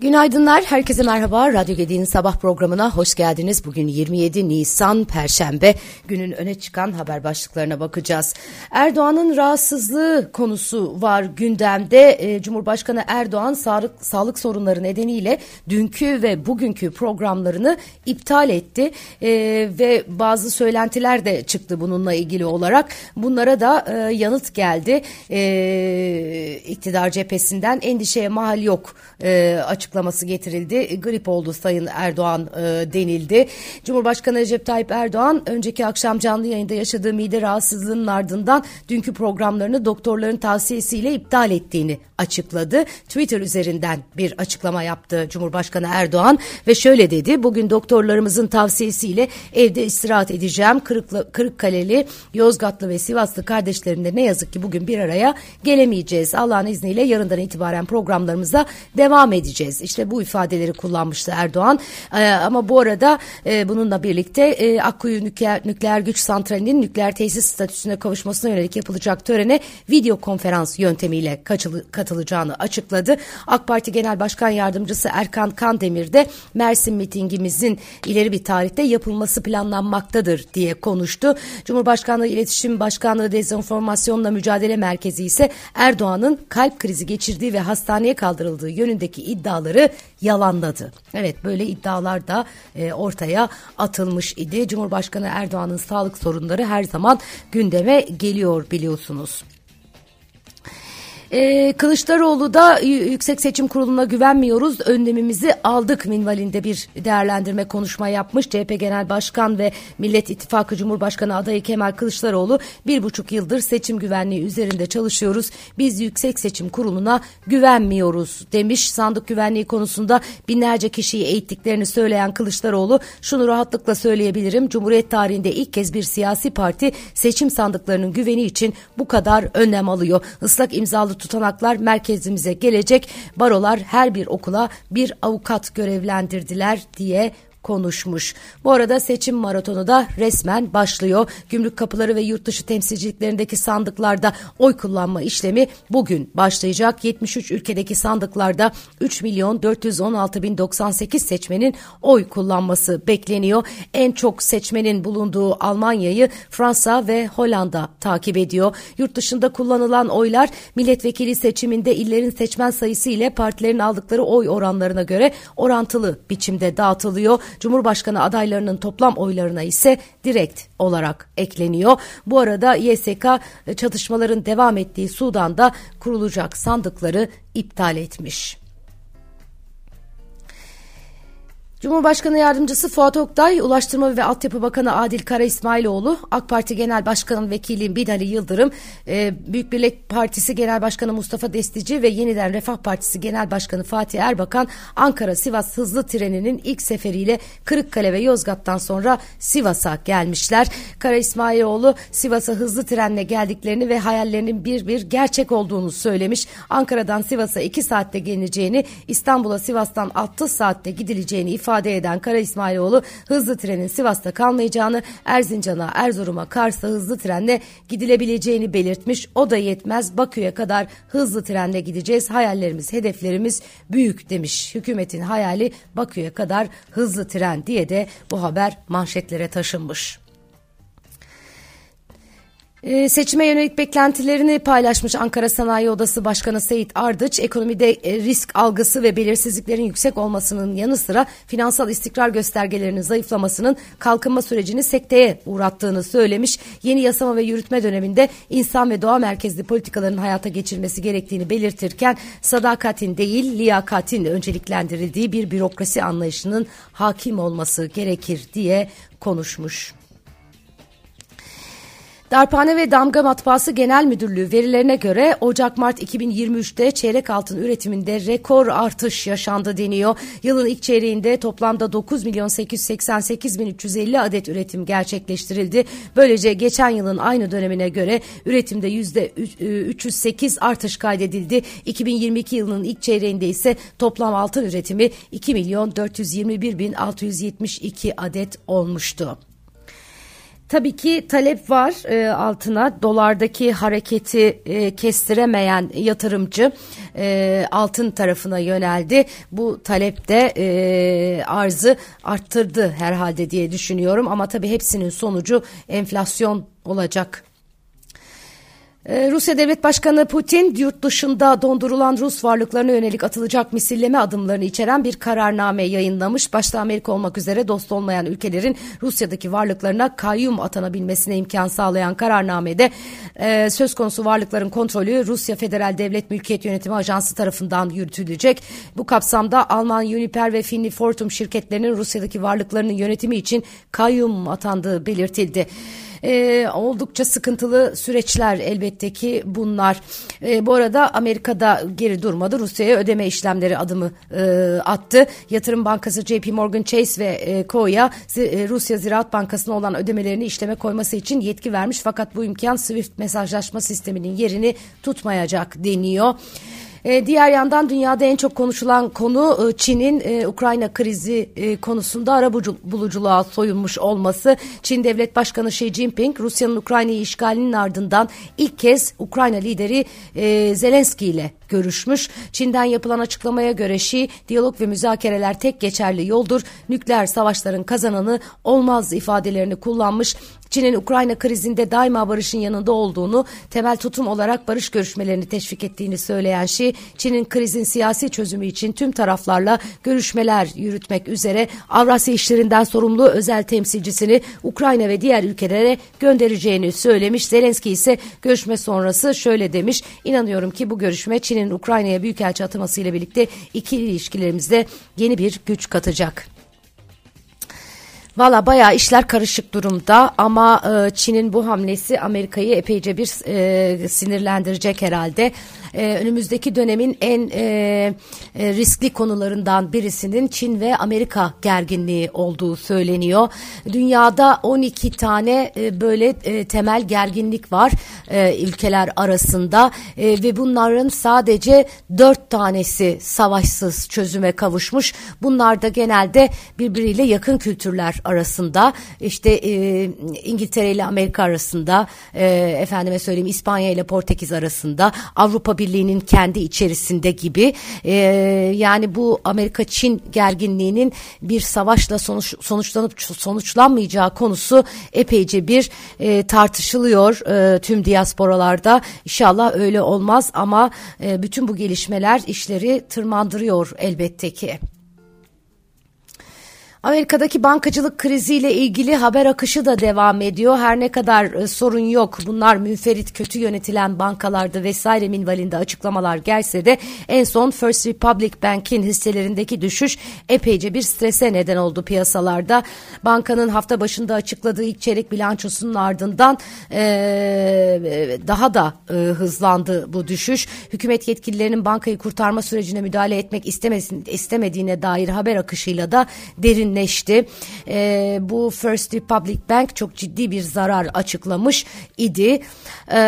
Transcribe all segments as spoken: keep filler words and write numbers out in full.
Günaydınlar, herkese merhaba. Radyo Gediği'nin sabah programına hoş geldiniz. Bugün yirmi yedi Nisan Perşembe, günün öne çıkan haber başlıklarına bakacağız. Erdoğan'ın rahatsızlığı konusu var gündemde. Cumhurbaşkanı Erdoğan sağlık, sağlık sorunları nedeniyle dünkü ve bugünkü programlarını iptal etti. E, ve bazı söylentiler de çıktı bununla ilgili olarak. Bunlara da e, yanıt geldi. E, iktidar cephesinden endişeye mahal yok e, açıkçası. Açıklaması getirildi. Grip oldu Sayın Erdoğan e, denildi. Cumhurbaşkanı Recep Tayyip Erdoğan önceki akşam canlı yayında yaşadığı mide rahatsızlığının ardından dünkü programlarını doktorların tavsiyesiyle iptal ettiğini açıkladı. Twitter üzerinden bir açıklama yaptı Cumhurbaşkanı Erdoğan ve şöyle dedi: bugün doktorlarımızın tavsiyesiyle evde istirahat edeceğim. Kırıklı, Kırıkkaleli, Yozgatlı ve Sivaslı kardeşlerimle ne yazık ki bugün bir araya gelemeyeceğiz. Allah'ın izniyle yarından itibaren programlarımıza devam edeceğiz. İşte bu ifadeleri kullanmıştı Erdoğan. Ee, ama bu arada e, bununla birlikte e, Akkuyu Nükleer, Nükleer Güç Santrali'nin nükleer tesis statüsüne kavuşmasına yönelik yapılacak törene video konferans yöntemiyle kaçılı, katılacağını açıkladı. AK Parti Genel Başkan Yardımcısı Erkan Kandemir de Mersin mitingimizin ileri bir tarihte yapılması planlanmaktadır diye konuştu. Cumhurbaşkanlığı İletişim Başkanlığı Dezenformasyonla Mücadele Merkezi ise Erdoğan'ın kalp krizi geçirdiği ve hastaneye kaldırıldığı yönündeki iddiaları yalanladı. Evet, böyle iddialar da e, ortaya atılmış idi. Cumhurbaşkanı Erdoğan'ın sağlık sorunları her zaman gündeme geliyor, biliyorsunuz. Ee, Kılıçdaroğlu da Yüksek Seçim Kurulu'na güvenmiyoruz, önlemimizi aldık minvalinde bir değerlendirme konuşma yapmış. C H P Genel Başkan ve Millet İttifakı Cumhurbaşkanı adayı Kemal Kılıçdaroğlu, bir buçuk yıldır seçim güvenliği üzerinde çalışıyoruz, biz Yüksek Seçim Kurulu'na güvenmiyoruz demiş. Sandık güvenliği konusunda binlerce kişiyi eğittiklerini söyleyen Kılıçdaroğlu, şunu rahatlıkla söyleyebilirim, Cumhuriyet tarihinde ilk kez bir siyasi parti seçim sandıklarının güveni için bu kadar önlem alıyor. Islak imzalı tutanaklar merkezimize gelecek. Barolar her bir okula bir avukat görevlendirdiler diye konuşmuş. Bu arada seçim maratonu da resmen başlıyor. Gümrük kapıları ve yurtdışı temsilciliklerindeki sandıklarda oy kullanma işlemi bugün başlayacak. yetmiş üç ülkedeki sandıklarda üç milyon dört yüz on altı bin doksan sekiz seçmenin oy kullanması bekleniyor. En çok seçmenin bulunduğu Almanya'yı Fransa ve Hollanda takip ediyor. Yurt dışında kullanılan oylar milletvekili seçiminde illerin seçmen sayısı ile partilerin aldıkları oy oranlarına göre orantılı biçimde dağıtılıyor. Cumhurbaşkanı adaylarının toplam oylarına ise direkt olarak ekleniyor. Bu arada Y S K çatışmaların devam ettiği Sudan'da kurulacak sandıkları iptal etmiş. Cumhurbaşkanı Yardımcısı Fuat Oktay, Ulaştırma ve Altyapı Bakanı Adil Kara İsmailoğlu, AK Parti Genel Başkanı Vekili Binali Yıldırım, Büyük Birlik Partisi Genel Başkanı Mustafa Destici ve Yeniden Refah Partisi Genel Başkanı Fatih Erbakan, Ankara-Sivas hızlı treninin ilk seferiyle Kırıkkale ve Yozgat'tan sonra Sivas'a gelmişler. Kara İsmailoğlu, Sivas'a hızlı trenle geldiklerini ve hayallerinin bir bir gerçek olduğunu söylemiş. Ankara'dan Sivas'a iki saatte gelineceğini, İstanbul'a Sivas'tan altı saatte gidileceğini ifade ifade eden Kara İsmailoğlu, hızlı trenin Sivas'ta kalmayacağını, Erzincan'a, Erzurum'a, Kars'a hızlı trenle gidilebileceğini belirtmiş. O da yetmez, Bakü'ye kadar hızlı trenle gideceğiz. Hayallerimiz, hedeflerimiz büyük demiş. Hükümetin hayali Bakü'ye kadar hızlı tren diye de bu haber manşetlere taşınmış. Ee, seçime yönelik beklentilerini paylaşmış Ankara Sanayi Odası Başkanı Seyit Ardıç, ekonomide risk algısı ve belirsizliklerin yüksek olmasının yanı sıra finansal istikrar göstergelerinin zayıflamasının kalkınma sürecini sekteye uğrattığını söylemiş. Yeni yasama ve yürütme döneminde insan ve doğa merkezli politikaların hayata geçirilmesi gerektiğini belirtirken, sadakatin değil liyakatin önceliklendirildiği bir bürokrasi anlayışının hakim olması gerekir diye konuşmuş. Darphane ve Damga Matbaası Genel Müdürlüğü verilerine göre Ocak-Mart iki bin yirmi üçte çeyrek altın üretiminde rekor artış yaşandı deniyor. Yılın ilk çeyreğinde toplamda dokuz milyon sekiz yüz seksen sekiz bin üç yüz elli adet üretim gerçekleştirildi. Böylece geçen yılın aynı dönemine göre üretimde yüzde üç yüz sekiz artış kaydedildi. iki bin yirmi iki yılının ilk çeyreğinde ise toplam altın üretimi iki milyon dört yüz yirmi bir bin altı yüz yetmiş iki adet olmuştu. Tabii ki talep var e, altına. Dolardaki hareketi e, kestiremeyen yatırımcı e, altın tarafına yöneldi. Bu talep de e, arzı arttırdı herhalde diye düşünüyorum. Ama tabii hepsinin sonucu enflasyon olacak. Rusya Devlet Başkanı Putin, yurt dışında dondurulan Rus varlıklarına yönelik atılacak misilleme adımlarını içeren bir kararname yayınlamış. Başta Amerika olmak üzere dost olmayan ülkelerin Rusya'daki varlıklarına kayyum atanabilmesine imkan sağlayan kararnamede e, söz konusu varlıkların kontrolü Rusya Federal Devlet Mülkiyet Yönetimi Ajansı tarafından yürütülecek. Bu kapsamda Alman Uniper ve Finli Fortum şirketlerinin Rusya'daki varlıklarının yönetimi için kayyum atandığı belirtildi. Ee, oldukça sıkıntılı süreçler elbette ki bunlar. Ee, bu arada Amerika'da geri durmadı. Rusya'ya ödeme işlemleri adımı e, attı. Yatırım Bankası J P Morgan Chase ve e, Koya e, Rusya Ziraat Bankası'na olan ödemelerini işleme koyması için yetki vermiş. Fakat bu imkan Swift mesajlaşma sisteminin yerini tutmayacak deniyor. Diğer yandan dünyada en çok konuşulan konu Çin'in Ukrayna krizi konusunda arabuluculuğa soyunmuş olması. Çin Devlet Başkanı Xi Jinping, Rusya'nın Ukrayna'yı işgalinin ardından ilk kez Ukrayna lideri Zelenskiy ile görüşmüş. Çin'den yapılan açıklamaya göre Xi, diyalog ve müzakereler tek geçerli yoldur, nükleer savaşların kazananı olmaz ifadelerini kullanmış. Çin'in Ukrayna krizinde daima barışın yanında olduğunu, temel tutum olarak barış görüşmelerini teşvik ettiğini söyleyen Xi, Çin'in krizin siyasi çözümü için tüm taraflarla görüşmeler yürütmek üzere Avrasya işlerinden sorumlu özel temsilcisini Ukrayna ve diğer ülkelere göndereceğini söylemiş. Zelenskiy ise görüşme sonrası şöyle demiş: "İnanıyorum ki bu görüşme Çin'in Ukrayna'ya büyükelçi atamasıyla birlikte ikili ilişkilerimize yeni bir güç katacak." Valla bayağı işler karışık durumda ama e, Çin'in bu hamlesi Amerika'yı epeyce bir e, sinirlendirecek herhalde. E, önümüzdeki dönemin en e, riskli konularından birisinin Çin ve Amerika gerginliği olduğu söyleniyor. Dünyada on iki tane e, böyle e, temel gerginlik var e, ülkeler arasında e, ve bunların sadece dört tanesi savaşsız çözüme kavuşmuş. Bunlar da genelde birbiriyle yakın kültürler arasında, işte e, İngiltere ile Amerika arasında, e, efendime söyleyeyim İspanya ile Portekiz arasında, Avrupa Birliği'nin kendi içerisinde gibi. E, yani bu Amerika-Çin gerginliğinin bir savaşla sonuç, sonuçlanıp sonuçlanmayacağı konusu epeyce bir e, tartışılıyor e, tüm diasporalarda. İnşallah öyle olmaz ama e, bütün bu gelişmeler işleri tırmandırıyor elbette ki. Amerika'daki bankacılık kriziyle ilgili haber akışı da devam ediyor. Her ne kadar e, sorun yok, bunlar münferit kötü yönetilen bankalarda vesaire minvalinde açıklamalar gelse de en son First Republic Bank'in hisselerindeki düşüş epeyce bir strese neden oldu piyasalarda. Bankanın hafta başında açıkladığı ilk çeyrek bilançosunun ardından e, daha da e, hızlandı bu düşüş. Hükümet yetkililerinin bankayı kurtarma sürecine müdahale etmek istemesin, istemediğine dair haber akışıyla da derin neşti. E, bu First Republic Bank çok ciddi bir zarar açıklamış idi. E,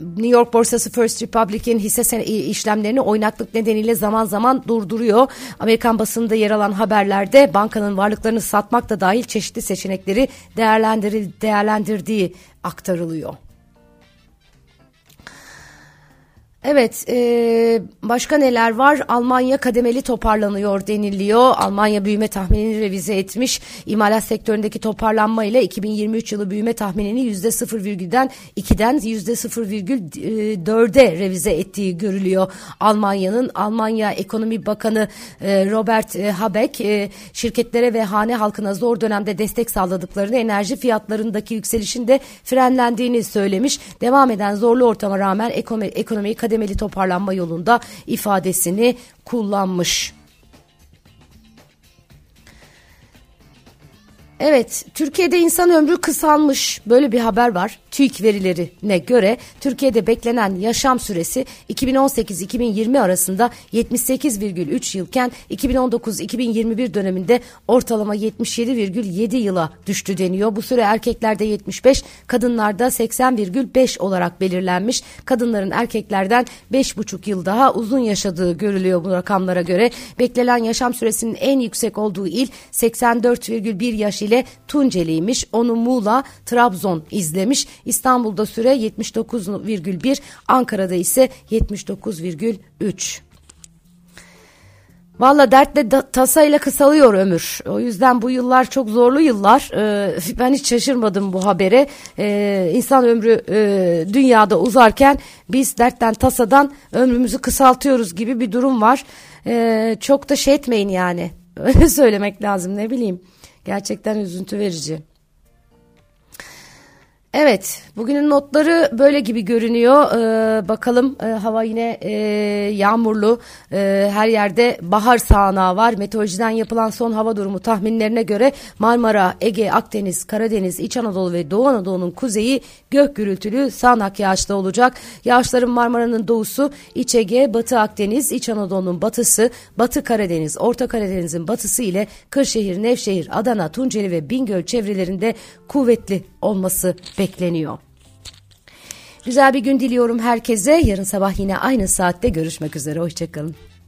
New York borsası First Republic'in hisse işlemlerini oynaklık nedeniyle zaman zaman durduruyor. Amerikan basınında yer alan haberlerde bankanın varlıklarını satmak da dahil çeşitli seçenekleri değerlendir- değerlendirdiği aktarılıyor. Evet, e, başka neler var? Almanya kademeli toparlanıyor deniliyor. Almanya büyüme tahminini revize etmiş. İmalat sektöründeki toparlanma ile iki bin yirmi üç yılı büyüme tahminini yüzde sıfır virgül ikiden yüzde sıfır virgül dörde revize ettiği görülüyor Almanya'nın. Almanya Ekonomi Bakanı e, Robert Habeck, e, şirketlere ve hane halkına zor dönemde destek sağladıklarını, enerji fiyatlarındaki yükselişin de frenlendiğini söylemiş. Devam eden zorlu ortama rağmen ekonomi, ekonomiyi kademeli Kademeli toparlanma yolunda ifadesini kullanmış. Evet, Türkiye'de insan ömrü kısalmış. Böyle bir haber var. TÜİK verilerine göre Türkiye'de beklenen yaşam süresi iki bin on sekiz iki bin yirmi arasında yetmiş sekiz virgül üç yılken iki bin on dokuz iki bin yirmi bir döneminde ortalama yetmiş yedi virgül yedi yıla düştü deniyor. Bu süre erkeklerde yetmiş beş, kadınlarda seksen virgül beş olarak belirlenmiş. Kadınların erkeklerden beş virgül beş yıl daha uzun yaşadığı görülüyor bu rakamlara göre. Beklenen yaşam süresinin en yüksek olduğu il seksen dört virgül bir yaş ziyaretiyle Tunceliymiş, onu Muğla, Trabzon izlemiş. İstanbul'da süre yetmiş dokuz virgül bir, Ankara'da ise yetmiş dokuz virgül üç. Valla dertle tasayla kısalıyor ömür. O yüzden bu yıllar çok zorlu yıllar. Ee, ben hiç şaşırmadım bu habere. Ee, insan ömrü e, dünyada uzarken biz dertten tasadan ömrümüzü kısaltıyoruz gibi bir durum var. Ee, çok da şey etmeyin yani. Öyle söylemek lazım, ne bileyim. Gerçekten üzüntü verici. Evet, bugünün notları böyle gibi görünüyor. Ee, bakalım e, hava yine e, yağmurlu. E, her yerde bahar sağanağı var. Meteorolojiden yapılan son hava durumu tahminlerine göre Marmara, Ege, Akdeniz, Karadeniz, İç Anadolu ve Doğu Anadolu'nun kuzeyi gök gürültülü sağanak yağışlı olacak. Yağışların Marmara'nın doğusu, İç Ege, Batı Akdeniz, İç Anadolu'nun batısı, Batı Karadeniz, Orta Karadeniz'in batısı ile Kırşehir, Nevşehir, Adana, Tunceli ve Bingöl çevrelerinde kuvvetli olması bekleniyor. Güzel bir gün diliyorum herkese. Yarın sabah yine aynı saatte görüşmek üzere. Hoşçakalın.